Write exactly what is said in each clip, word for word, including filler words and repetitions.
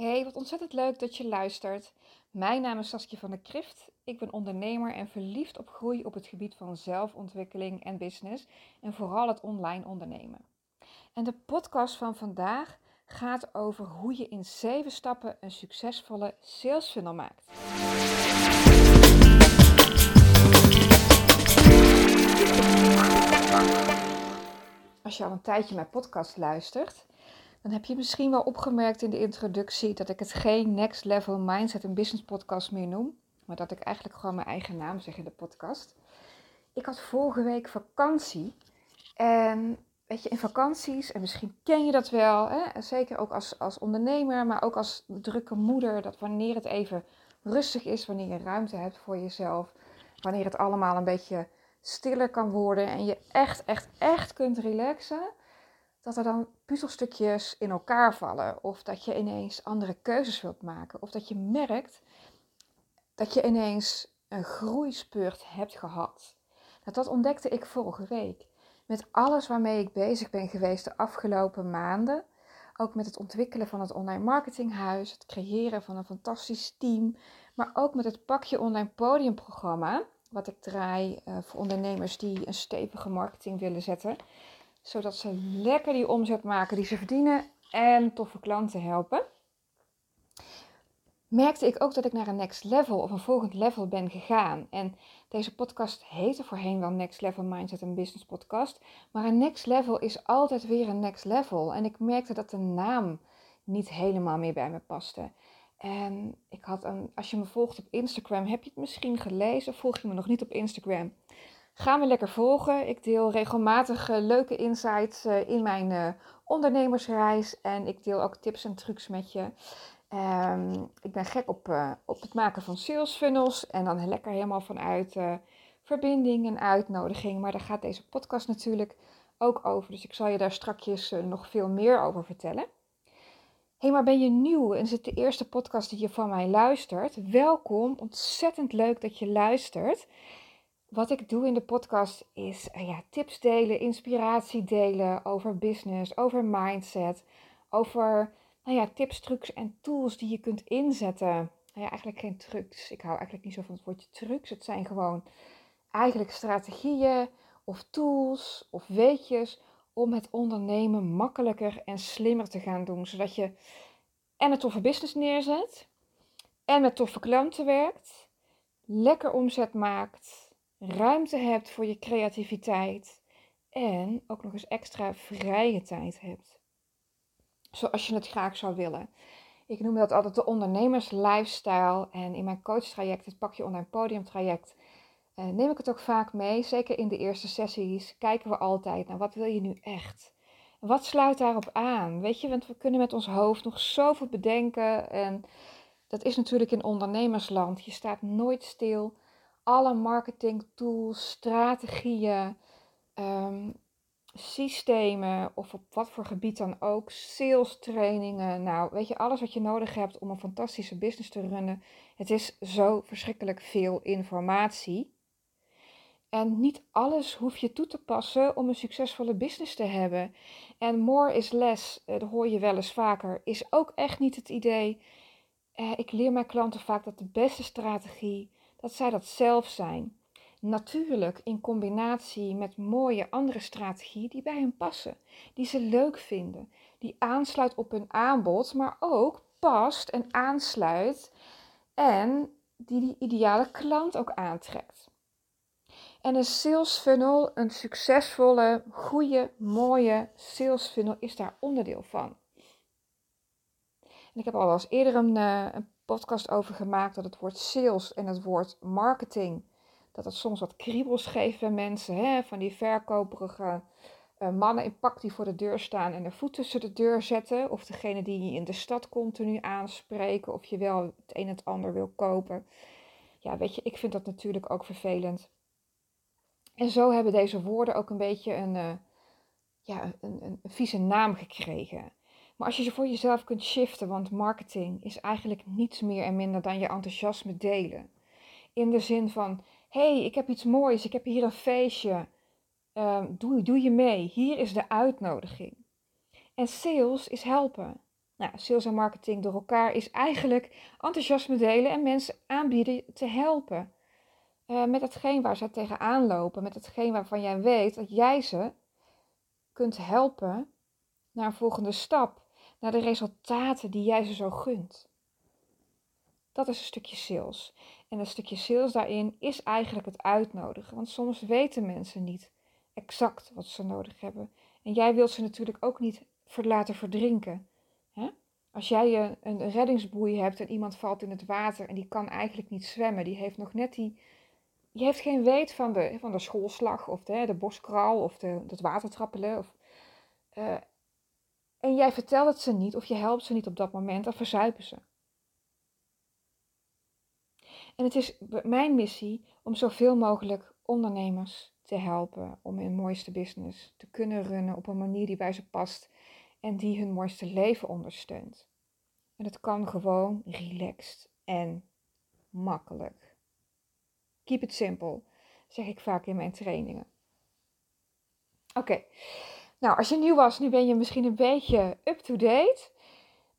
Hey, wat ontzettend leuk dat je luistert. Mijn naam is Saskia van der Krift. Ik ben ondernemer en verliefd op groei op het gebied van zelfontwikkeling en business. En vooral het online ondernemen. En de podcast van vandaag gaat over hoe je in zeven stappen een succesvolle sales funnel maakt. Als je al een tijdje mijn podcast luistert, dan heb je misschien wel opgemerkt in de introductie dat ik het geen Next Level Mindset and Business Podcast meer noem. Maar dat ik eigenlijk gewoon mijn eigen naam zeg in de podcast. Ik had vorige week vakantie. En weet je, in vakanties, en misschien ken je dat wel, hè? Zeker ook als, als ondernemer, maar ook als drukke moeder. Dat wanneer het even rustig is, wanneer je ruimte hebt voor jezelf. Wanneer het allemaal een beetje stiller kan worden en je echt, echt, echt kunt relaxen. Dat er dan puzzelstukjes in elkaar vallen. Of dat je ineens andere keuzes wilt maken. Of dat je merkt dat je ineens een groeispeurt hebt gehad. Nou, dat ontdekte ik vorige week. Met alles waarmee ik bezig ben geweest de afgelopen maanden. Ook met het ontwikkelen van het online marketinghuis. Het creëren van een fantastisch team. Maar ook met het Pakje Online Podium programma. Wat ik draai uh, voor ondernemers die een stevige marketing willen zetten. Zodat ze lekker die omzet maken die ze verdienen en toffe klanten helpen. Merkte ik ook dat ik naar een next level of een volgend level ben gegaan. En deze podcast heette voorheen wel Next Level Mindset and Business Podcast. Maar een next level is altijd weer een next level. En ik merkte dat de naam niet helemaal meer bij me paste. En ik had een, als je me volgt op Instagram, heb je het misschien gelezen? Volg je me nog niet op Instagram? Ga me lekker volgen. Ik deel regelmatig uh, leuke insights uh, in mijn uh, ondernemersreis. En ik deel ook tips en trucs met je. Um, ik ben gek op, uh, op het maken van sales funnels. En dan lekker helemaal vanuit uh, verbinding en uitnodiging. Maar daar gaat deze podcast natuurlijk ook over. Dus ik zal je daar strakjes uh, nog veel meer over vertellen. Hé, hey, maar ben je nieuw en is het de eerste podcast die je van mij luistert? Welkom. Ontzettend leuk dat je luistert. Wat ik doe in de podcast is uh, ja, tips delen, inspiratie delen over business, over mindset, over nou ja, tips, trucs en tools die je kunt inzetten. Nou ja, eigenlijk geen trucs. Ik hou eigenlijk niet zo van het woordje trucs. Het zijn gewoon eigenlijk strategieën of tools of weetjes om het ondernemen makkelijker en slimmer te gaan doen. Zodat je en een toffe business neerzet en met toffe klanten werkt, lekker omzet maakt, ruimte hebt voor je creativiteit en ook nog eens extra vrije tijd hebt. Zoals je het graag zou willen. Ik noem dat altijd de ondernemers-lifestyle en in mijn coachtraject, het Pakje Online Podium traject, eh, neem ik het ook vaak mee. Zeker in de eerste sessies kijken we altijd naar wat wil je nu echt? Wat sluit daarop aan? Weet je, want we kunnen met ons hoofd nog zoveel bedenken en dat is natuurlijk in ondernemersland. Je staat nooit stil. Alle marketing tools, strategieën, um, systemen of op wat voor gebied dan ook, sales trainingen. Nou, weet je, alles wat je nodig hebt om een fantastische business te runnen. Het is zo verschrikkelijk veel informatie. En niet alles hoef je toe te passen om een succesvolle business te hebben. En more is less, dat hoor je wel eens vaker, is ook echt niet het idee. Uh, ik leer mijn klanten vaak dat de beste strategie, dat zij dat zelf zijn. Natuurlijk in combinatie met mooie andere strategieën die bij hen passen. Die ze leuk vinden. Die aansluit op hun aanbod. Maar ook past en aansluit. En die die ideale klant ook aantrekt. En een sales funnel, een succesvolle, goede, mooie sales funnel is daar onderdeel van. En ik heb al wel eens eerder een, een podcast over gemaakt dat het woord sales en het woord marketing, dat het soms wat kriebels geeft bij mensen, hè? Van die verkoperige uh, mannen in pak die voor de deur staan en de voet tussen de deur zetten, of degene die je in de stad continu aanspreken, of je wel het een en het ander wil kopen. Ja, weet je, ik vind dat natuurlijk ook vervelend. En zo hebben deze woorden ook een beetje een, uh, ja, een, een, een vieze naam gekregen. Maar als je ze voor jezelf kunt shiften, want marketing is eigenlijk niets meer en minder dan je enthousiasme delen. In de zin van, hé, hey, ik heb iets moois, ik heb hier een feestje, um, doe, doe je mee, hier is de uitnodiging. En sales is helpen, Nou, sales en marketing door elkaar is eigenlijk enthousiasme delen en mensen aanbieden te helpen. Uh, met hetgeen waar ze tegenaan lopen, met hetgeen waarvan jij weet dat jij ze kunt helpen naar een volgende stap. Naar de resultaten die jij ze zo gunt. Dat is een stukje sales. En dat stukje sales daarin is eigenlijk het uitnodigen. Want soms weten mensen niet exact wat ze nodig hebben. En jij wilt ze natuurlijk ook niet laten verdrinken. Hè? Als jij een reddingsboei hebt en iemand valt in het water en die kan eigenlijk niet zwemmen. Die heeft nog net die... Je heeft geen weet van de, van de schoolslag of de, de boskral of de, het watertrappelen. Of, uh, en jij vertelt het ze niet of je helpt ze niet op dat moment, dan verzuipen ze. En het is mijn missie om zoveel mogelijk ondernemers te helpen om hun mooiste business te kunnen runnen op een manier die bij ze past en die hun mooiste leven ondersteunt. En dat kan gewoon relaxed en makkelijk. Keep it simple, zeg ik vaak in mijn trainingen. Oké, okay. Nou als je nieuw was, nu ben je misschien een beetje up-to-date.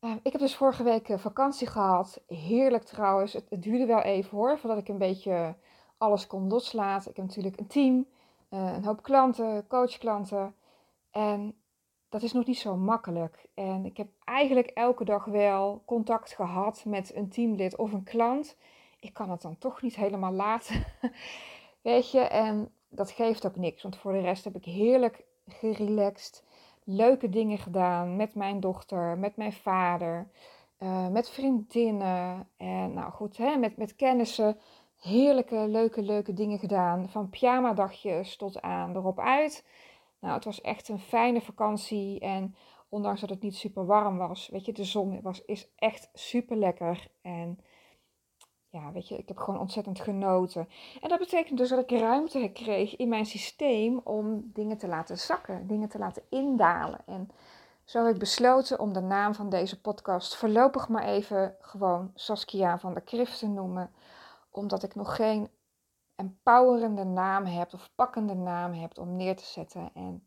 Uh, ik heb dus vorige week vakantie gehad. Heerlijk trouwens. Het, het duurde wel even hoor, voordat ik een beetje alles kon loslaten. Ik heb natuurlijk een team, uh, een hoop klanten, coachklanten. En dat is nog niet zo makkelijk. En ik heb eigenlijk elke dag wel contact gehad met een teamlid of een klant. Ik kan het dan toch niet helemaal laten, weet je. En dat geeft ook niks, want voor de rest heb ik heerlijk gerelaxed, leuke dingen gedaan met mijn dochter, met mijn vader, uh, met vriendinnen en nou goed, hè, met, met kennissen. Heerlijke, leuke, leuke dingen gedaan, van pyjama-dagjes tot aan erop uit. Nou, het was echt een fijne vakantie en ondanks dat het niet super warm was, weet je, de zon was, is echt super lekker en... Ja, weet je, ik heb gewoon ontzettend genoten. En dat betekent dus dat ik ruimte kreeg in mijn systeem om dingen te laten zakken, dingen te laten indalen. En zo heb ik besloten om de naam van deze podcast voorlopig maar even gewoon Saskia van der Krift te noemen. Omdat ik nog geen empowerende naam heb of pakkende naam heb om neer te zetten. En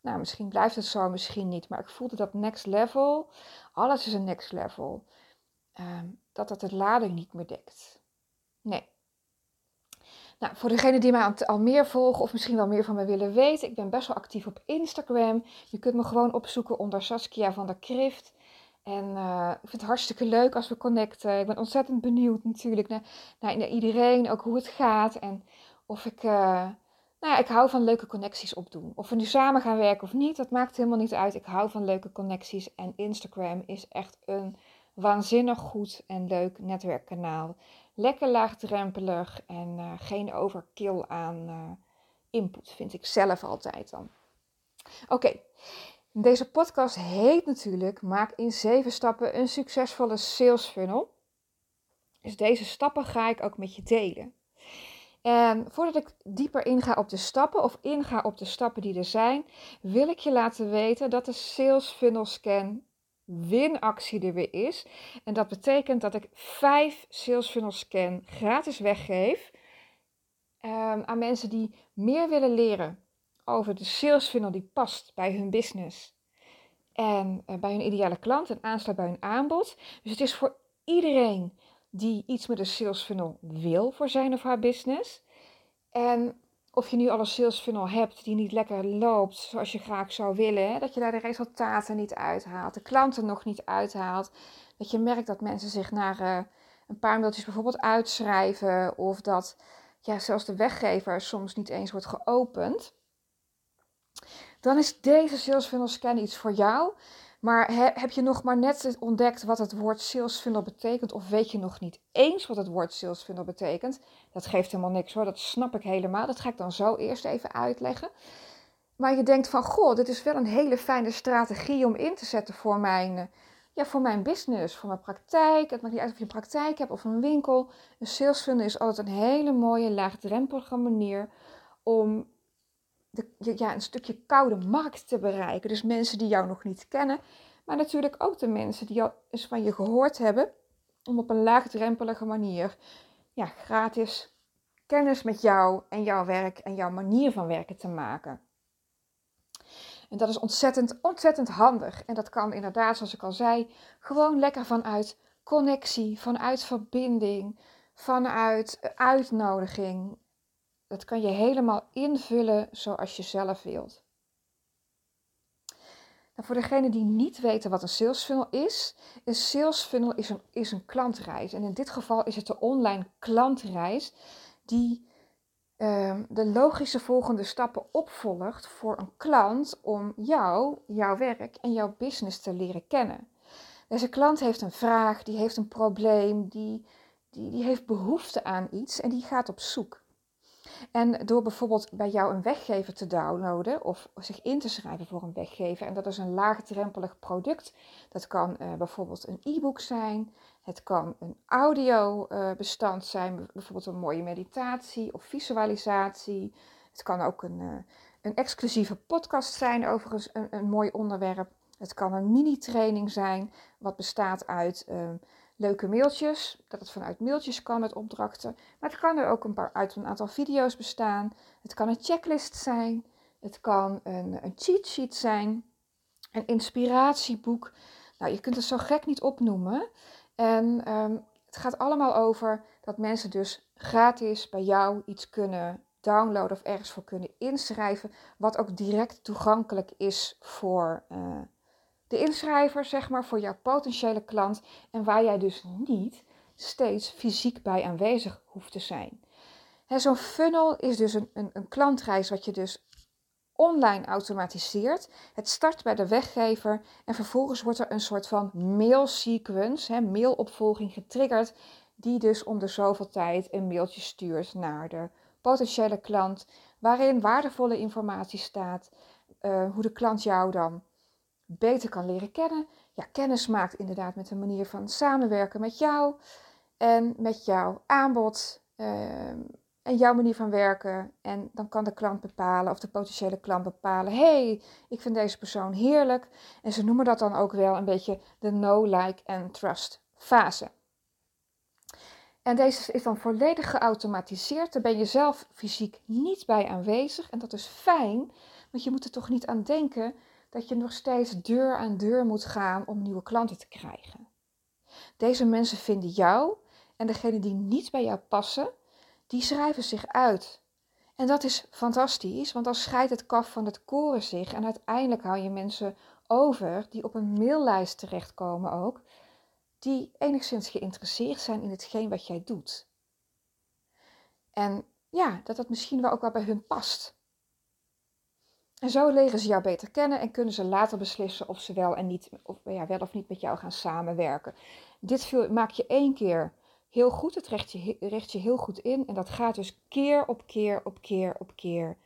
nou, misschien blijft het zo, misschien niet. Maar ik voelde dat next level, alles is een next level. Um, dat dat de lading niet meer dekt. Nee. Nou, voor degenen die mij al meer volgen of misschien wel meer van me willen weten, ik ben best wel actief op Instagram. Je kunt me gewoon opzoeken onder Saskia van der Krift. En uh, ik vind het hartstikke leuk als we connecten. Ik ben ontzettend benieuwd natuurlijk naar, naar, naar iedereen, ook hoe het gaat. En of ik, uh, nou ja, ik hou van leuke connecties opdoen. Of we nu samen gaan werken of niet, dat maakt helemaal niet uit. Ik hou van leuke connecties en Instagram is echt een... waanzinnig goed en leuk netwerkkanaal. Lekker laagdrempelig en uh, geen overkill aan uh, input, vind ik zelf altijd dan. Oké, okay. Deze podcast heet natuurlijk Maak in zeven stappen een succesvolle sales funnel. Dus deze stappen ga ik ook met je delen. En voordat ik dieper inga op de stappen of inga op de stappen die er zijn, wil ik je laten weten dat de sales funnel scan... winactie er weer is. En dat betekent dat ik vijf Sales Funnel Scan gratis weggeef um, aan mensen die meer willen leren over de sales funnel die past bij hun business en uh, bij hun ideale klant en aansluit bij hun aanbod. Dus het is voor iedereen die iets met een sales funnel wil voor zijn of haar business. En of je nu al een sales funnel hebt die niet lekker loopt zoals je graag zou willen. Hè? Dat je daar de resultaten niet uithaalt. De klanten nog niet uithaalt. Dat je merkt dat mensen zich naar uh, een paar mailtjes bijvoorbeeld uitschrijven. Of dat ja, zelfs de weggever soms niet eens wordt geopend. Dan is deze sales funnel scan iets voor jou. Maar he, heb je nog maar net ontdekt wat het woord sales funnel betekent... of weet je nog niet eens wat het woord sales funnel betekent... dat geeft helemaal niks hoor, dat snap ik helemaal. Dat ga ik dan zo eerst even uitleggen. Maar je denkt van, goh, dit is wel een hele fijne strategie... om in te zetten voor mijn, ja, voor mijn business, voor mijn praktijk. Het maakt niet uit of je een praktijk hebt of een winkel. Een sales funnel is altijd een hele mooie, laagdrempelige manier... om... De, ja, een stukje koude markt te bereiken. Dus mensen die jou nog niet kennen. Maar natuurlijk ook de mensen die al eens van je gehoord hebben. Om op een laagdrempelige manier ja, gratis kennis met jou en jouw werk en jouw manier van werken te maken. En dat is ontzettend, ontzettend handig. En dat kan inderdaad, zoals ik al zei, gewoon lekker vanuit connectie, vanuit verbinding, vanuit uitnodiging. Dat kan je helemaal invullen zoals je zelf wilt. Nou, voor degenen die niet weten wat een sales funnel is. Een sales funnel is een, is een klantreis. En in dit geval is het de online klantreis die uh, de logische volgende stappen opvolgt voor een klant om jou, jouw werk en jouw business te leren kennen. Deze klant heeft een vraag, die heeft een probleem, die, die, die heeft behoefte aan iets en die gaat op zoek. En door bijvoorbeeld bij jou een weggever te downloaden of zich in te schrijven voor een weggever. En dat is een laagdrempelig product. Dat kan uh, bijvoorbeeld een e-book zijn. Het kan een audiobestand uh, zijn. Bijvoorbeeld een mooie meditatie of visualisatie. Het kan ook een, uh, een exclusieve podcast zijn over een, een mooi onderwerp. Het kan een mini-training zijn wat bestaat uit... Uh, Leuke mailtjes, dat het vanuit mailtjes kan met opdrachten. Maar het kan er ook een paar uit een aantal video's bestaan. Het kan een checklist zijn. Het kan een, een cheat sheet zijn. Een inspiratieboek. Nou, je kunt het zo gek niet opnoemen. En um, het gaat allemaal over dat mensen dus gratis bij jou iets kunnen downloaden of ergens voor kunnen inschrijven. Wat ook direct toegankelijk is voor... Uh, De inschrijver, zeg maar, voor jouw potentiële klant en waar jij dus niet steeds fysiek bij aanwezig hoeft te zijn. He, zo'n funnel is dus een, een, een klantreis wat je dus online automatiseert. Het start bij de weggever en vervolgens wordt er een soort van mailsequence, he, mailopvolging getriggerd, die dus om de zoveel tijd een mailtje stuurt naar de potentiële klant, waarin waardevolle informatie staat, uh, hoe de klant jou dan beter kan leren kennen. Ja, kennis maakt inderdaad met een manier van samenwerken met jou. En met jouw aanbod. Uh, en jouw manier van werken. En dan kan de klant bepalen. Of de potentiële klant bepalen. Hé, hey, ik vind deze persoon heerlijk. En ze noemen dat dan ook wel een beetje de know, like en trust fase. En deze is dan volledig geautomatiseerd. Daar ben je zelf fysiek niet bij aanwezig. En dat is fijn. Want je moet er toch niet aan denken... dat je nog steeds deur aan deur moet gaan om nieuwe klanten te krijgen. Deze mensen vinden jou en degenen die niet bij jou passen, die schrijven zich uit. En dat is fantastisch, want dan scheidt het kaf van het koren zich en uiteindelijk hou je mensen over die op een maillijst terechtkomen ook, die enigszins geïnteresseerd zijn in hetgeen wat jij doet. En ja, dat dat misschien wel ook wel bij hun past. En zo leren ze jou beter kennen en kunnen ze later beslissen of ze wel, en niet, of, ja, wel of niet met jou gaan samenwerken. Dit maak je één keer heel goed, het richt je, richt je heel goed in. En dat gaat dus keer op keer op keer op keer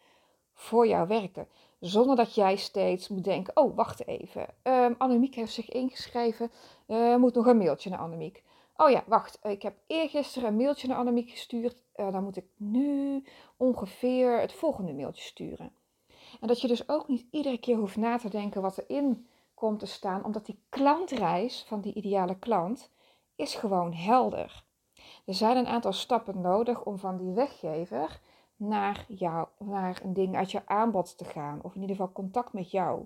voor jou werken. Zonder dat jij steeds moet denken, oh wacht even, um, Annemiek heeft zich ingeschreven, uh, moet nog een mailtje naar Annemiek. Oh ja, wacht, ik heb eergisteren een mailtje naar Annemiek gestuurd, uh, dan moet ik nu ongeveer het volgende mailtje sturen. En dat je dus ook niet iedere keer hoeft na te denken wat erin komt te staan. Omdat die klantreis van die ideale klant is gewoon helder. Er zijn een aantal stappen nodig om van die weggever naar, jou, naar een ding uit je aanbod te gaan. Of in ieder geval contact met jou.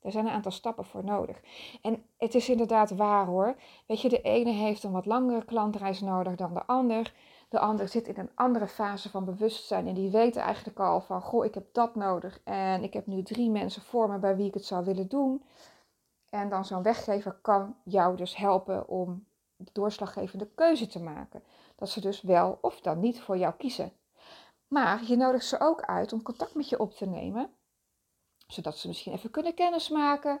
Daar zijn een aantal stappen voor nodig. En het is inderdaad waar hoor. Weet je, de ene heeft een wat langere klantreis nodig dan de ander. De ander zit in een andere fase van bewustzijn en die weet eigenlijk al van, goh, ik heb dat nodig en ik heb nu drie mensen voor me bij wie ik het zou willen doen. En dan zo'n weggever kan jou dus helpen om de doorslaggevende keuze te maken. Dat ze dus wel of dan niet voor jou kiezen. Maar je nodigt ze ook uit om contact met je op te nemen, zodat ze misschien even kunnen kennismaken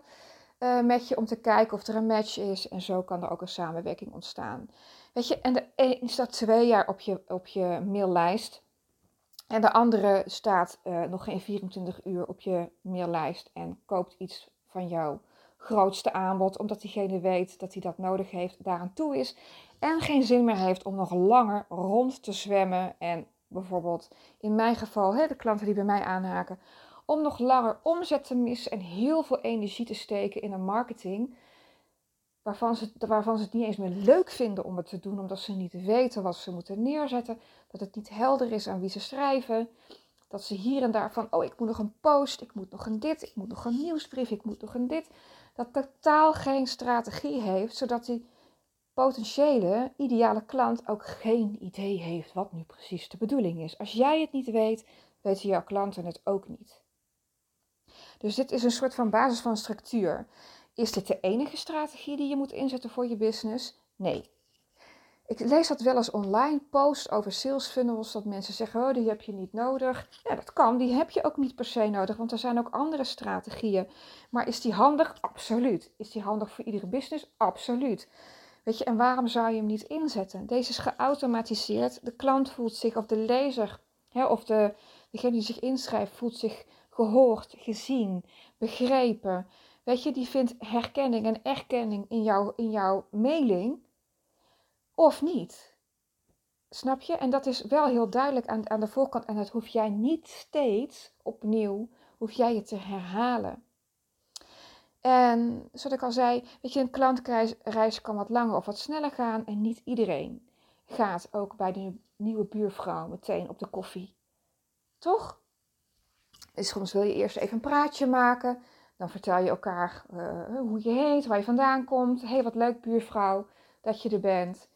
uh, met je om te kijken of er een match is. En zo kan er ook een samenwerking ontstaan. Weet je, en de een staat twee jaar op je, op je maillijst en de andere staat uh, nog geen vierentwintig uur op je maillijst en koopt iets van jouw grootste aanbod, omdat diegene weet dat hij dat nodig heeft, daaraan toe is en geen zin meer heeft om nog langer rond te zwemmen en bijvoorbeeld in mijn geval, hè, de klanten die bij mij aanhaken, om nog langer omzet te missen en heel veel energie te steken in een marketing Waarvan ze, waarvan ze het niet eens meer leuk vinden om het te doen, omdat ze niet weten wat ze moeten neerzetten, dat het niet helder is aan wie ze schrijven, Dat ze hier en daar van, oh ik moet nog een post, ik moet nog een dit, ik moet nog een nieuwsbrief, ik moet nog een dit. Dat totaal geen strategie heeft, zodat die potentiële, ideale klant ook geen idee heeft wat nu precies de bedoeling is. Als jij het niet weet, weten jouw klanten het ook niet. Dus dit is een soort van basis van structuur. Is dit de enige strategie die je moet inzetten voor je business? Nee. Ik lees dat wel eens online, posts over sales funnels, dat mensen zeggen, oh, die heb je niet nodig. Ja, dat kan, die heb je ook niet per se nodig, want er zijn ook andere strategieën. Maar is die handig? Absoluut. Is die handig voor iedere business? Absoluut. Weet je, en waarom zou je hem niet inzetten? Deze is geautomatiseerd, de klant voelt zich, of de lezer, hè, of de, degene die zich inschrijft, voelt zich gehoord, gezien, begrepen. Weet je, die vindt herkenning en erkenning in, jou, in jouw mailing. Of niet. Snap je? En dat is wel heel duidelijk aan, aan de voorkant. En dat hoef jij niet steeds opnieuw, hoef jij je te herhalen. En zoals ik al zei, weet je, een klantreis kan wat langer of wat sneller gaan. En niet iedereen gaat ook bij de nieuwe buurvrouw meteen op de koffie. Toch? Dus soms wil je eerst even een praatje maken. Dan vertel je elkaar uh, hoe je heet, waar je vandaan komt. Hé, hey, wat leuk buurvrouw dat je er bent.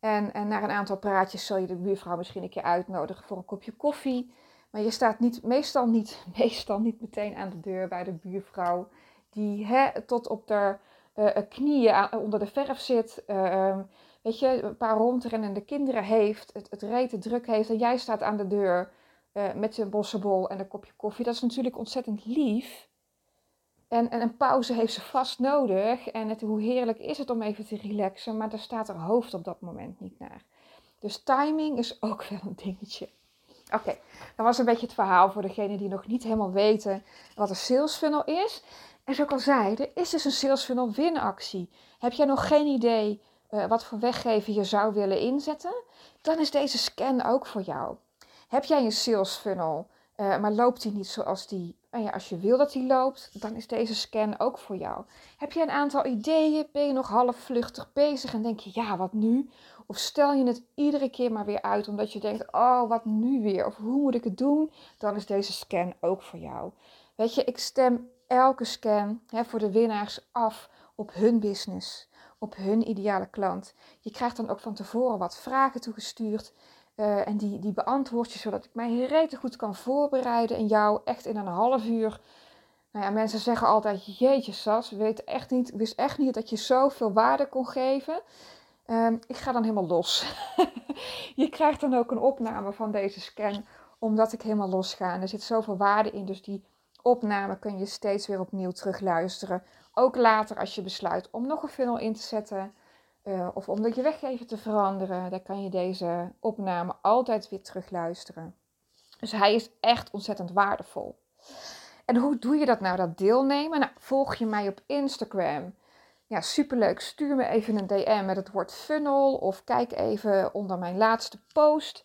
En, en na een aantal praatjes zal je de buurvrouw misschien een keer uitnodigen voor een kopje koffie. Maar je staat niet, meestal, niet, meestal niet meteen aan de deur bij de buurvrouw die hè, tot op de uh, knieën aan, onder de verf zit. Uh, weet je, een paar rondrennende kinderen heeft, het, het reten druk heeft en jij staat aan de deur uh, met een bossebol en een kopje koffie. Dat is natuurlijk ontzettend lief. En, en een pauze heeft ze vast nodig. En het, hoe heerlijk is het om even te relaxen. Maar daar staat haar hoofd op dat moment niet naar. Dus timing is ook wel een dingetje. Oké, okay, dat was een beetje het verhaal voor degenen die nog niet helemaal weten wat een sales funnel is. En zoals ik al zei, er is dus een sales funnel winactie. Heb jij nog geen idee uh, wat voor weggever je zou willen inzetten? Dan is deze scan ook voor jou. Heb jij een sales funnel, uh, maar loopt die niet zoals die... En ja, als je wil dat die loopt, dan is deze scan ook voor jou. Heb je een aantal ideeën, ben je nog half vluchtig bezig en denk je, ja, wat nu? Of stel je het iedere keer maar weer uit, omdat je denkt, oh, wat nu weer? Of hoe moet ik het doen? Dan is deze scan ook voor jou. Weet je, ik stem elke scan hè, voor de winnaars af op hun business, op hun ideale klant. Je krijgt dan ook van tevoren wat vragen toegestuurd. Uh, en die, die beantwoord je, zodat ik mij redelijk goed kan voorbereiden en jou echt in een half uur... Nou ja, mensen zeggen altijd, jeetje Sas, weet echt niet, wist echt niet dat je zoveel waarde kon geven. Um, ik ga dan helemaal los. Je krijgt dan ook een opname van deze scan, omdat ik helemaal los ga. En er zit zoveel waarde in, dus die opname kun je steeds weer opnieuw terugluisteren. Ook later als je besluit om nog een funnel in te zetten... Uh, of omdat je weggever te veranderen, daar kan je deze opname altijd weer terugluisteren. Dus hij is echt ontzettend waardevol. En hoe doe je dat nou, dat deelnemen? Nou, volg je mij op Instagram? Ja, superleuk. Stuur me even een D M met het woord funnel of kijk even onder mijn laatste post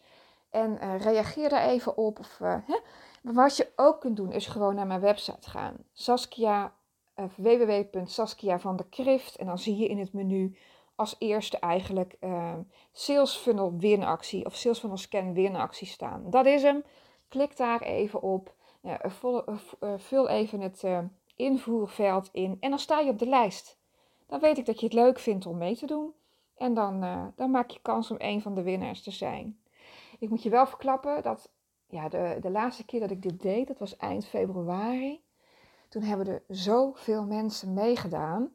en uh, reageer daar even op. Of, uh, hè? Maar wat je ook kunt doen is gewoon naar mijn website gaan. Saskia, uh, w w w punt saskia van der Krift en dan zie je in het menu... als eerste eigenlijk uh, Sales Funnel Winactie of Sales Funnel Scan Winactie staan. Dat is hem. Klik daar even op. Uh, vol, uh, uh, vul even het uh, invoerveld in. En dan sta je op de lijst. Dan weet ik dat je het leuk vindt om mee te doen. En dan, uh, dan maak je kans om een van de winnaars te zijn. Ik moet je wel verklappen dat ja, de, de laatste keer dat ik dit deed, dat was eind februari. Toen hebben er zoveel mensen meegedaan.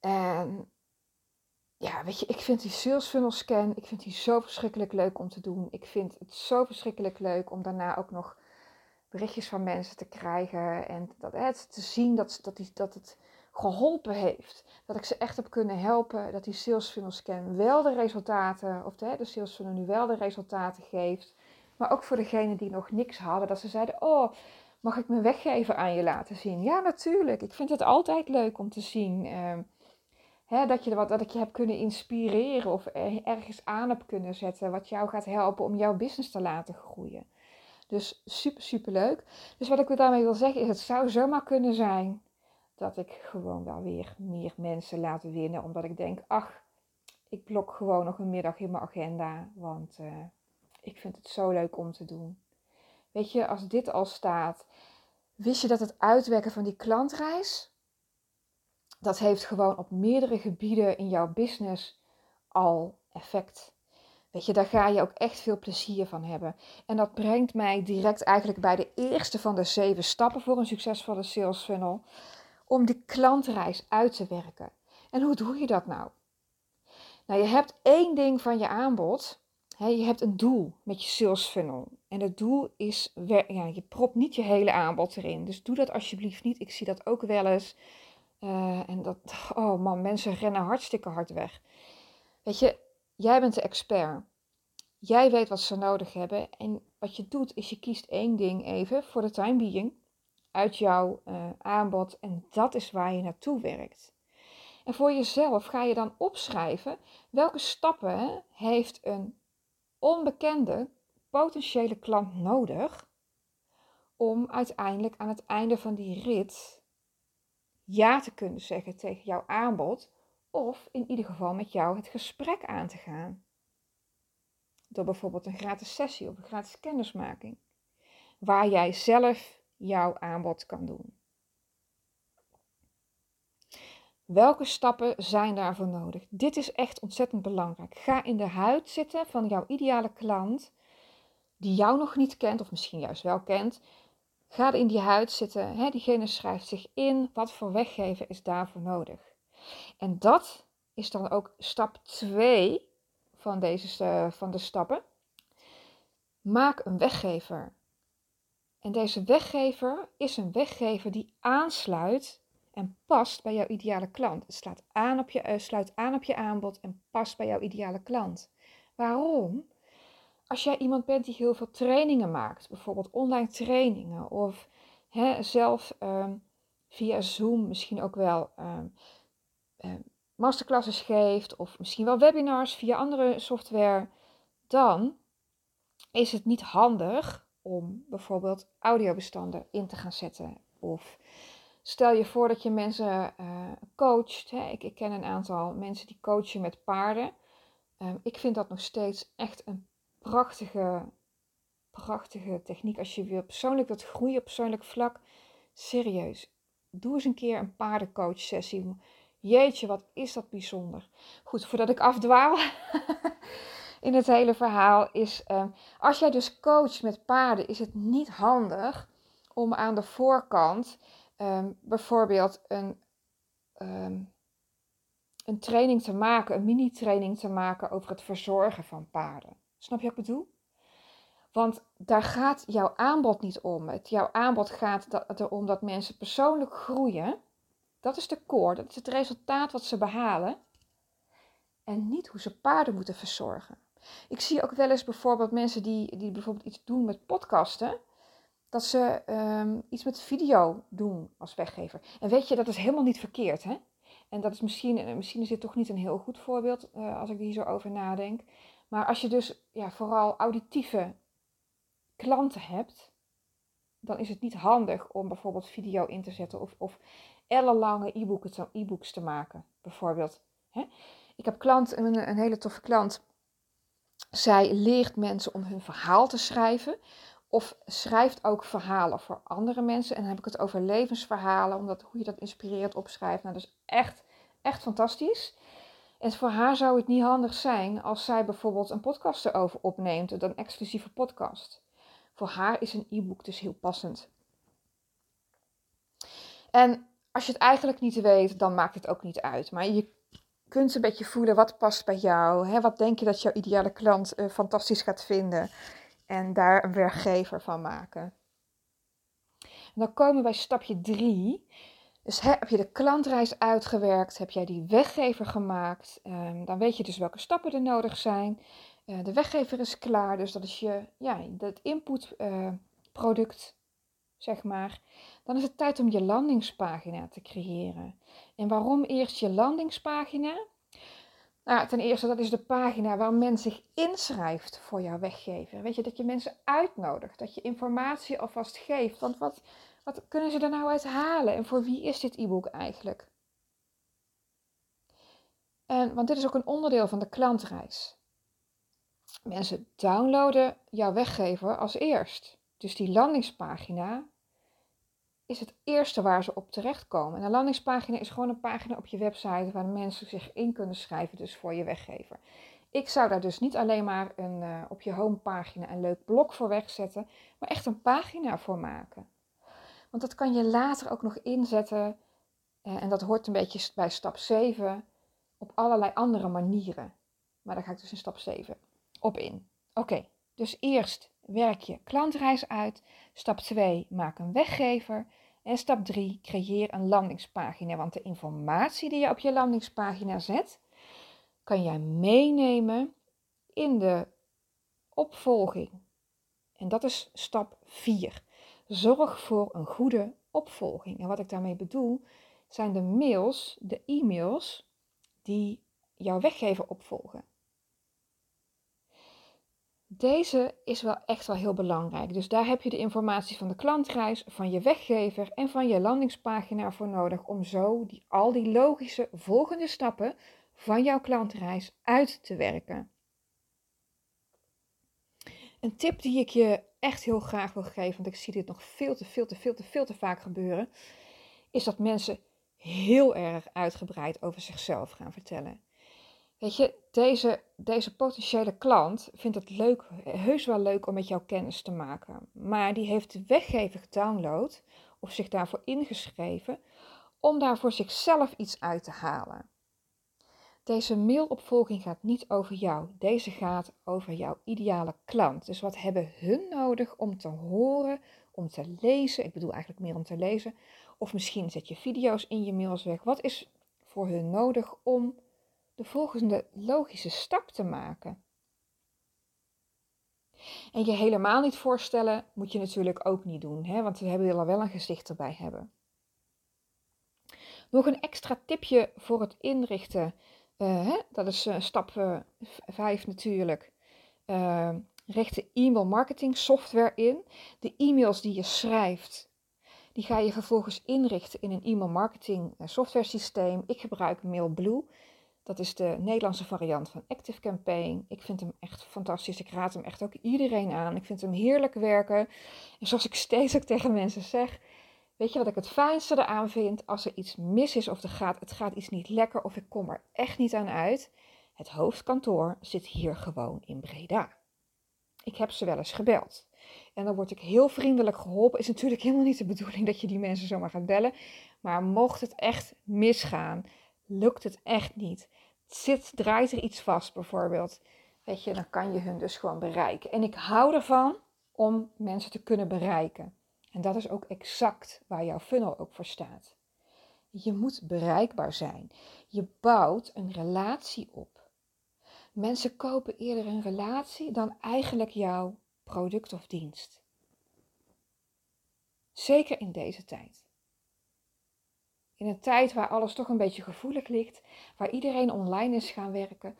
En... Ja, weet je, ik vind die sales funnel scan, ik vind die zo verschrikkelijk leuk om te doen. Ik vind het zo verschrikkelijk leuk om daarna ook nog berichtjes van mensen te krijgen. En dat, hè, te zien dat, dat, die, dat het geholpen heeft. Dat ik ze echt heb kunnen helpen. Dat die sales funnel scan wel de resultaten, of de, de sales funnel nu wel de resultaten geeft. Maar ook voor degenen die nog niks hadden. Dat ze zeiden, oh, mag ik mijn weggever aan je laten zien? Ja, natuurlijk. Ik vind het altijd leuk om te zien... Uh, He, dat, je er wat, dat ik je heb kunnen inspireren of ergens aan heb kunnen zetten wat jou gaat helpen om jouw business te laten groeien. Dus super, super leuk. Dus wat ik daarmee wil zeggen is, het zou zomaar kunnen zijn dat ik gewoon wel weer meer mensen laat winnen. Omdat ik denk, ach, ik blok gewoon nog een middag in mijn agenda, want uh, ik vind het zo leuk om te doen. Weet je, als dit al staat. Wist je dat het uitwerken van die klantreis, dat heeft gewoon op meerdere gebieden in jouw business al effect. Weet je, daar ga je ook echt veel plezier van hebben. En dat brengt mij direct eigenlijk bij de eerste van de zeven stappen voor een succesvolle sales funnel. Om die klantreis uit te werken. En hoe doe je dat nou? Nou, je hebt één ding van je aanbod. Hè, je hebt een doel met je sales funnel. En het doel is, ja, je propt niet je hele aanbod erin. Dus doe dat alsjeblieft niet. Ik zie dat ook wel eens. Uh, en dat, oh man, mensen rennen hartstikke hard weg. Weet je, jij bent de expert. Jij weet wat ze nodig hebben. En wat je doet, is je kiest één ding even, voor de time being, uit jouw uh, aanbod. En dat is waar je naartoe werkt. En voor jezelf ga je dan opschrijven welke stappen hè, heeft een onbekende potentiële klant nodig om uiteindelijk aan het einde van die rit ja te kunnen zeggen tegen jouw aanbod of in ieder geval met jou het gesprek aan te gaan. Door bijvoorbeeld een gratis sessie of een gratis kennismaking waar jij zelf jouw aanbod kan doen. Welke stappen zijn daarvoor nodig? Dit is echt ontzettend belangrijk. Ga in de huid zitten van jouw ideale klant, die jou nog niet kent, of misschien juist wel kent. Ga er in die huid zitten. Hè? Diegene schrijft zich in. Wat voor weggeven is daarvoor nodig? En dat is dan ook stap twee van, deze, van de stappen. Maak een weggever. En deze weggever is een weggever die aansluit en past bij jouw ideale klant. Het sluit aan op je, uh, sluit aan op je aanbod en past bij jouw ideale klant. Waarom? Als jij iemand bent die heel veel trainingen maakt, bijvoorbeeld online trainingen of hè, zelf um, via Zoom misschien ook wel um, um, masterclasses geeft of misschien wel webinars via andere software, dan is het niet handig om bijvoorbeeld audiobestanden in te gaan zetten of... Stel je voor dat je mensen uh, coacht. Hè? Ik, ik ken een aantal mensen die coachen met paarden. Um, ik vind dat nog steeds echt een prachtige, prachtige techniek. Als je weer persoonlijk wilt groeien op persoonlijk vlak. Serieus. Doe eens een keer een paardencoach sessie. Jeetje, wat is dat bijzonder. Goed, voordat ik afdwaal in het hele verhaal is... Um, als jij dus coacht met paarden is het niet handig om aan de voorkant... Um, bijvoorbeeld een, um, een training te maken, een mini-training te maken over het verzorgen van paarden. Snap je wat ik bedoel? Want daar gaat jouw aanbod niet om. Het, jouw aanbod gaat dat, erom dat mensen persoonlijk groeien. Dat is de core, dat is het resultaat wat ze behalen. En niet hoe ze paarden moeten verzorgen. Ik zie ook wel eens bijvoorbeeld mensen die, die bijvoorbeeld iets doen met podcasten. Dat ze um, iets met video doen als weggever. En weet je, dat is helemaal niet verkeerd, hè? En dat is misschien, misschien is dit toch niet een heel goed voorbeeld, uh, als ik hier zo over nadenk. Maar als je dus ja, vooral auditieve klanten hebt, dan is het niet handig om bijvoorbeeld video in te zetten. Of, of ellenlange e-boeken te, e-books te maken, bijvoorbeeld. Hè? Ik heb klant, een, een hele toffe klant. Zij leert mensen om hun verhaal te schrijven. Of schrijft ook verhalen voor andere mensen. En dan heb ik het over levensverhalen. Omdat hoe je dat inspireert opschrijft. Nou, dat is echt, echt fantastisch. En voor haar zou het niet handig zijn als zij bijvoorbeeld een podcast erover opneemt. Een exclusieve podcast. Voor haar is een e-book dus heel passend. En als je het eigenlijk niet weet, dan maakt het ook niet uit. Maar je kunt een beetje voelen wat past bij jou. Hè? Wat denk je dat jouw ideale klant uh, fantastisch gaat vinden... En daar een werkgever van maken. En dan komen we bij stapje drie. Dus heb je de klantreis uitgewerkt. Heb jij die weggever gemaakt. Um, dan weet je dus welke stappen er nodig zijn. Uh, de weggever is klaar. Dus dat is je ja, dat inputproduct, uh, zeg maar. Dan is het tijd om je landingspagina te creëren. En waarom eerst je landingspagina? Nou, ten eerste, dat is de pagina waar men zich inschrijft voor jouw weggever. Weet je, dat je mensen uitnodigt, dat je informatie alvast geeft. Want wat, wat kunnen ze er nou uit halen? En voor wie is dit e-book eigenlijk? En, want dit is ook een onderdeel van de klantreis. Mensen downloaden jouw weggever als eerst. Dus die landingspagina is het eerste waar ze op terechtkomen. En een landingspagina is gewoon een pagina op je website waar mensen zich in kunnen schrijven, dus voor je weggever. Ik zou daar dus niet alleen maar een, uh, op je homepagina een leuk blok voor wegzetten, maar echt een pagina voor maken. Want dat kan je later ook nog inzetten, uh, en dat hoort een beetje bij stap zeven, op allerlei andere manieren. Maar daar ga ik dus in stap zeven op in. Oké, okay, dus eerst werk je klantreis uit. Stap twee, maak een weggever. En stap drie, creëer een landingspagina. Want de informatie die je op je landingspagina zet, kan jij meenemen in de opvolging. En dat is stap vier. Zorg voor een goede opvolging. En wat ik daarmee bedoel, zijn de mails, de e-mails, die jouw weggever opvolgen. Deze is wel echt wel heel belangrijk. Dus daar heb je de informatie van de klantreis, van je weggever en van je landingspagina voor nodig om zo die, al die logische volgende stappen van jouw klantreis uit te werken. Een tip die ik je echt heel graag wil geven, want ik zie dit nog veel te veel te veel te veel te vaak gebeuren, is dat mensen heel erg uitgebreid over zichzelf gaan vertellen. Weet je, deze, deze potentiële klant vindt het leuk, heus wel leuk om met jou kennis te maken. Maar die heeft de weggever gedownload of zich daarvoor ingeschreven om daar voor zichzelf iets uit te halen. Deze mailopvolging gaat niet over jou. Deze gaat over jouw ideale klant. Dus wat hebben hun nodig om te horen, om te lezen? Ik bedoel eigenlijk meer om te lezen. Of misschien zet je video's in je mails weg. Wat is voor hun nodig om de volgende logische stap te maken? En je helemaal niet voorstellen moet je natuurlijk ook niet doen, hè? Want we willen wel een gezicht erbij hebben. Nog een extra tipje voor het inrichten. Uh, hè? Dat is uh, stap uh, vijf natuurlijk. Uh, richt de e-mail marketing software in. De e-mails die je schrijft, die ga je vervolgens inrichten in een e-mail marketing software systeem. Ik gebruik MailBlue. Dat is de Nederlandse variant van Active Campaign. Ik vind hem echt fantastisch. Ik raad hem echt ook iedereen aan. Ik vind hem heerlijk werken. En zoals ik steeds ook tegen mensen zeg, weet je wat ik het fijnste eraan vind? Als er iets mis is of er gaat, het gaat iets niet lekker of ik kom er echt niet aan uit. Het hoofdkantoor zit hier gewoon in Breda. Ik heb ze wel eens gebeld. En dan word ik heel vriendelijk geholpen. Is natuurlijk helemaal niet de bedoeling dat je die mensen zomaar gaat bellen. Maar mocht het echt misgaan, lukt het echt niet, zit, draait er iets vast bijvoorbeeld, weet je, dan kan je hun dus gewoon bereiken. En ik hou ervan om mensen te kunnen bereiken. En dat is ook exact waar jouw funnel ook voor staat. Je moet bereikbaar zijn. Je bouwt een relatie op. Mensen kopen eerder een relatie dan eigenlijk jouw product of dienst. Zeker in deze tijd. In een tijd waar alles toch een beetje gevoelig ligt, waar iedereen online is gaan werken.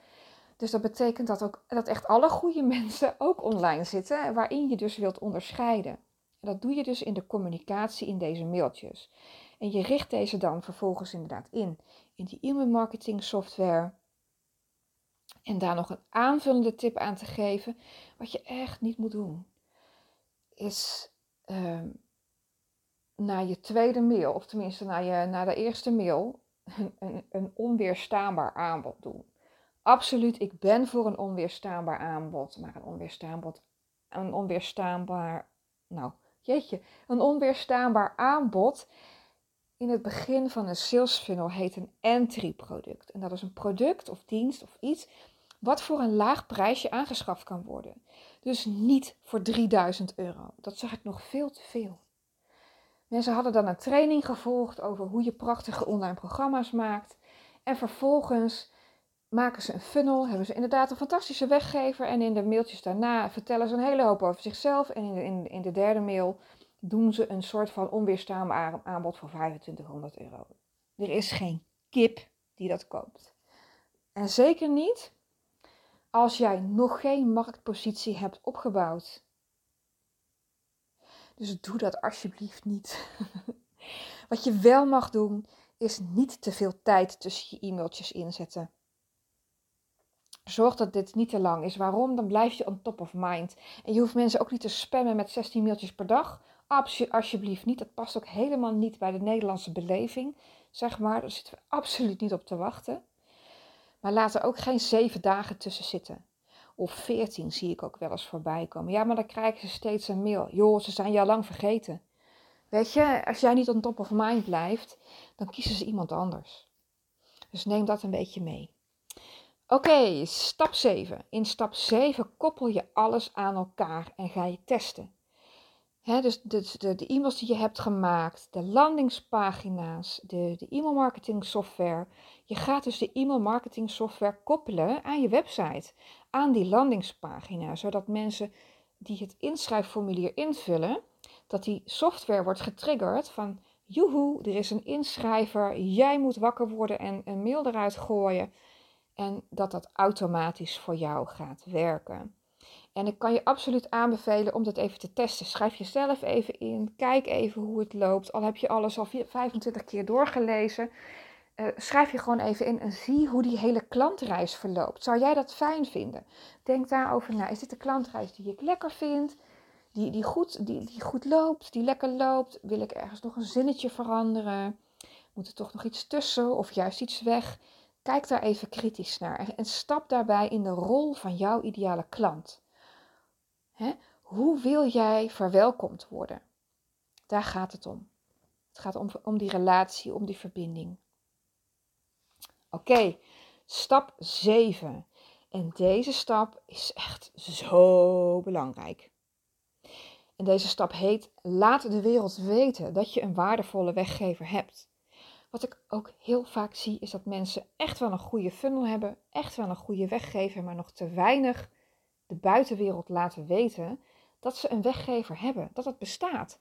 Dus dat betekent dat, ook, dat echt alle goede mensen ook online zitten, waarin je dus wilt onderscheiden. En dat doe je dus in de communicatie in deze mailtjes. En je richt deze dan vervolgens inderdaad in, in die e-mail marketing software. En daar nog een aanvullende tip aan te geven, wat je echt niet moet doen, is uh, na je tweede mail, of tenminste na, je, na de eerste mail, een, een, een onweerstaanbaar aanbod doen. Absoluut, ik ben voor een onweerstaanbaar aanbod, maar een onweerstaanbaar, een onweerstaanbaar, nou, jeetje, een onweerstaanbaar aanbod in het begin van een sales funnel heet een entry product. En dat is een product of dienst of iets wat voor een laag prijsje aangeschaft kan worden. Dus niet voor drieduizend euro. Dat zag ik nog veel te veel. Mensen hadden dan een training gevolgd over hoe je prachtige online programma's maakt. En vervolgens maken ze een funnel, hebben ze inderdaad een fantastische weggever. En in de mailtjes daarna vertellen ze een hele hoop over zichzelf. En in de, in, in de derde mail doen ze een soort van onweerstaanbaar aanbod voor vijfentwintighonderd euro. Er is geen kip die dat koopt. En zeker niet als jij nog geen marktpositie hebt opgebouwd. Dus doe dat alsjeblieft niet. Wat je wel mag doen, is niet te veel tijd tussen je e-mailtjes inzetten. Zorg dat dit niet te lang is. Waarom? Dan blijf je on top of mind. En je hoeft mensen ook niet te spammen met zestien mailtjes per dag. Absolu- alsjeblieft niet. Dat past ook helemaal niet bij de Nederlandse beleving. Zeg maar, daar zitten we absoluut niet op te wachten. Maar laat er ook geen zeven dagen tussen zitten. Of veertien zie ik ook wel eens voorbij komen. Ja, maar dan krijgen ze steeds een mail. Joh, ze zijn jou lang vergeten. Weet je, als jij niet on top of mind blijft, dan kiezen ze iemand anders. Dus neem dat een beetje mee. Oké, okay, stap zeven. In stap zeven koppel je alles aan elkaar en ga je testen. He, dus de, de, de e-mails die je hebt gemaakt, de landingspagina's, de, de e-mail marketing software. Je gaat dus de e-mail marketing software koppelen aan je website, aan die landingspagina. Zodat mensen die het inschrijfformulier invullen, dat die software wordt getriggerd van joehoe, er is een inschrijver, jij moet wakker worden en een mail eruit gooien. En dat dat automatisch voor jou gaat werken. En ik kan je absoluut aanbevelen om dat even te testen. Schrijf jezelf even in. Kijk even hoe het loopt. Al heb je alles al vijfentwintig keer doorgelezen. Uh, schrijf je gewoon even in en zie hoe die hele klantreis verloopt. Zou jij dat fijn vinden? Denk daarover na. Is dit de klantreis die ik lekker vind? Die, die, goed, die, die goed loopt? Die lekker loopt? Wil ik ergens nog een zinnetje veranderen? Moet er toch nog iets tussen? Of juist iets weg? Kijk daar even kritisch naar en stap daarbij in de rol van jouw ideale klant. Hè? Hoe wil jij verwelkomd worden? Daar gaat het om. Het gaat om, om die relatie, om die verbinding. Oké, okay, stap zeven. En deze stap is echt zo belangrijk. En deze stap heet: laat de wereld weten dat je een waardevolle weggever hebt. Wat ik ook heel vaak zie is dat mensen echt wel een goede funnel hebben, echt wel een goede weggever, maar nog te weinig de buitenwereld laten weten dat ze een weggever hebben, dat het bestaat.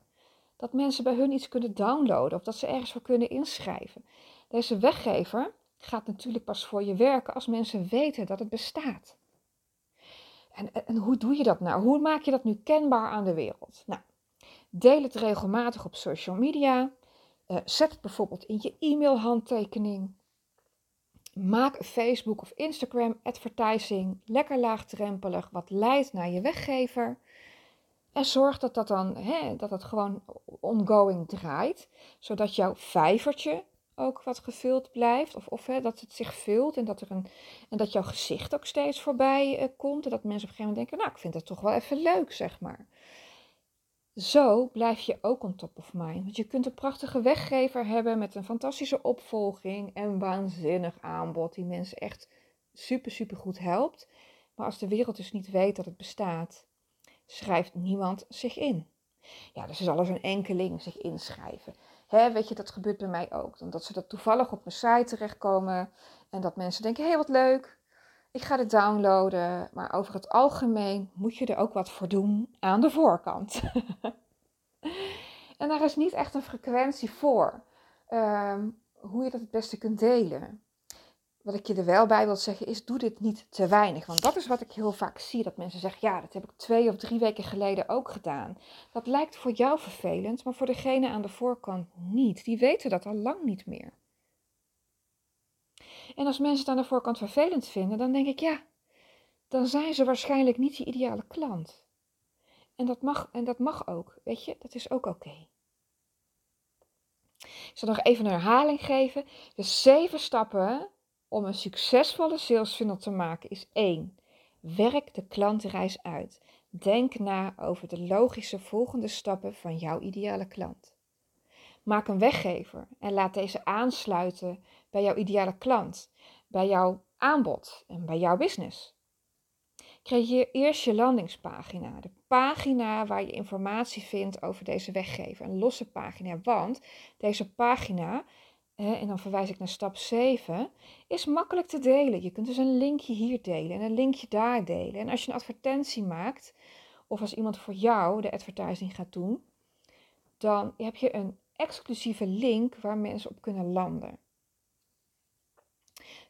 Dat mensen bij hun iets kunnen downloaden of dat ze ergens voor kunnen inschrijven. Deze weggever gaat natuurlijk pas voor je werken als mensen weten dat het bestaat. En, en, en hoe doe je dat nou? Hoe maak je dat nu kenbaar aan de wereld? Nou, deel het regelmatig op social media. Uh, zet het bijvoorbeeld in je e-mail handtekening. Maak Facebook of Instagram advertising lekker laagdrempelig, wat leidt naar je weggever. En zorg dat dat dan hè, dat het gewoon ongoing draait, zodat jouw vijvertje ook wat gevuld blijft. Of, of hè, dat het zich vult en dat, er een, en dat jouw gezicht ook steeds voorbij eh, komt. En dat mensen op een gegeven moment denken, nou ik vind het toch wel even leuk, zeg maar. Zo blijf je ook on top of mind. Want je kunt een prachtige weggever hebben met een fantastische opvolging en waanzinnig aanbod die mensen echt super, super goed helpt. Maar als de wereld dus niet weet dat het bestaat, schrijft niemand zich in. Ja, dus is alles een enkeling zich inschrijven. Hè, weet je, dat gebeurt bij mij ook. Omdat ze dat toevallig op mijn site terechtkomen en dat mensen denken, hé, hey, wat leuk. Ik ga dit downloaden, maar over het algemeen moet je er ook wat voor doen aan de voorkant. En daar is niet echt een frequentie voor, um, hoe je dat het beste kunt delen. Wat ik je er wel bij wil zeggen is, doe dit niet te weinig. Want dat is wat ik heel vaak zie, dat mensen zeggen, ja, dat heb ik twee of drie weken geleden ook gedaan. Dat lijkt voor jou vervelend, maar voor degene aan de voorkant niet. Die weten dat al lang niet meer. En als mensen het aan de voorkant vervelend vinden, dan denk ik, ja, dan zijn ze waarschijnlijk niet je ideale klant. En dat mag, en dat mag ook, weet je, dat is ook oké. Okay. Ik zal nog even een herhaling geven. Dus zeven stappen om een succesvolle sales funnel te maken is één. Werk de klantreis uit. Denk na over de logische volgende stappen van jouw ideale klant. Maak een weggever en laat deze aansluiten bij jouw ideale klant, bij jouw aanbod en bij jouw business. Creëer eerst je landingspagina, de pagina waar je informatie vindt over deze weggever, een losse pagina, want deze pagina, en dan verwijs ik naar stap zeven, is makkelijk te delen. Je kunt dus een linkje hier delen en een linkje daar delen. En als je een advertentie maakt, of als iemand voor jou de advertising gaat doen, dan heb je een exclusieve link waar mensen op kunnen landen.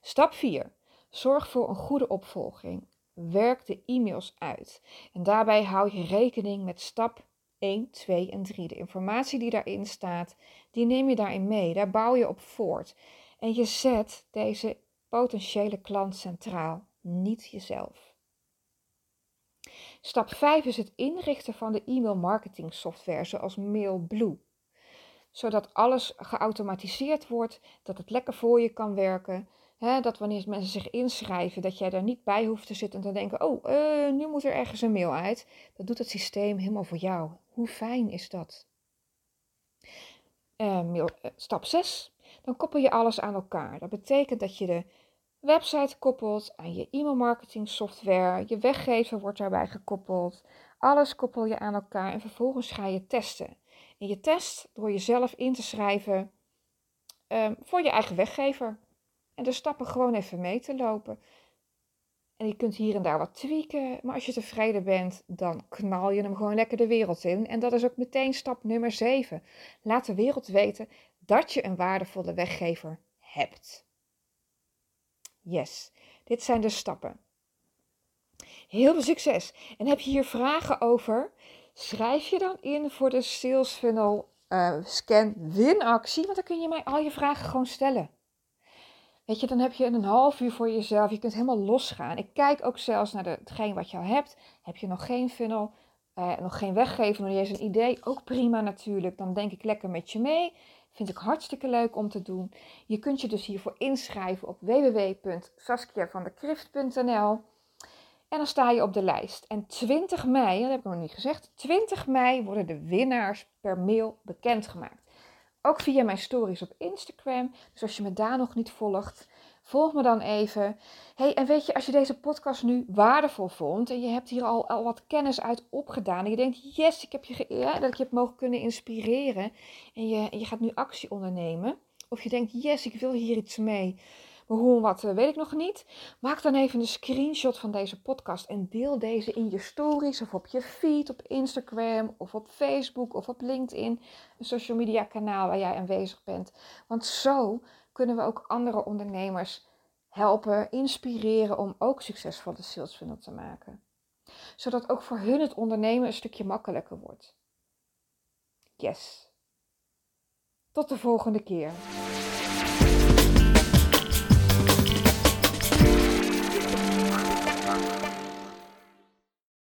Stap vier. Zorg voor een goede opvolging. Werk de e-mails uit. En daarbij hou je rekening met stap één, twee en drie. De informatie die daarin staat, die neem je daarin mee. Daar bouw je op voort. En je zet deze potentiële klant centraal. niet jezelf. Stap vijf is het inrichten van de e-mail marketing software zoals MailBlue. Zodat alles geautomatiseerd wordt, dat het lekker voor je kan werken. Hè, dat wanneer mensen zich inschrijven, dat jij daar niet bij hoeft te zitten en te denken, oh, uh, nu moet er ergens een mail uit. Dat doet het systeem helemaal voor jou. Hoe fijn is dat? Uh, mail, uh, stap zes, dan koppel je alles aan elkaar. Dat betekent dat je de website koppelt aan je e-mail marketing software. Je weggever wordt daarbij gekoppeld. Alles koppel je aan elkaar en vervolgens ga je testen. En je test door jezelf in te schrijven um, voor je eigen weggever. En de stappen gewoon even mee te lopen. En je kunt hier en daar wat tweaken. Maar als je tevreden bent, dan knal je hem gewoon lekker de wereld in. En dat is ook meteen stap nummer zeven. Laat de wereld weten dat je een waardevolle weggever hebt. Yes, dit zijn de stappen. Heel veel succes. En heb je hier vragen over? Schrijf je dan in voor de Sales Funnel uh, Scan Winactie. Want dan kun je mij al je vragen gewoon stellen. Weet je, dan heb je een half uur voor jezelf. Je kunt helemaal losgaan. Ik kijk ook zelfs naar hetgeen wat je al hebt. Heb je nog geen funnel, uh, nog geen weggever, nog niet eens een idee? Ook prima natuurlijk. Dan denk ik lekker met je mee. Vind ik hartstikke leuk om te doen. Je kunt je dus hiervoor inschrijven op w w w punt saskia van der krift punt n l. En dan sta je op de lijst. En twintig mei, dat heb ik nog niet gezegd, twintig mei worden de winnaars per mail bekendgemaakt. Ook via mijn stories op Instagram. Dus als je me daar nog niet volgt, volg me dan even. Hey, en weet je, als je deze podcast nu waardevol vond en je hebt hier al, al wat kennis uit opgedaan en je denkt, yes, ik heb je ge- ja, dat ik je heb mogen kunnen inspireren en je, en je gaat nu actie ondernemen. Of je denkt, yes, ik wil hier iets mee. Maar hoe en wat, weet ik nog niet. Maak dan even een screenshot van deze podcast en deel deze in je stories of op je feed, op Instagram of op Facebook of op LinkedIn. Een social media kanaal waar jij aanwezig bent. Want zo kunnen we ook andere ondernemers helpen, inspireren om ook succesvolle sales funnel te maken. Zodat ook voor hun het ondernemen een stukje makkelijker wordt. Yes. Tot de volgende keer.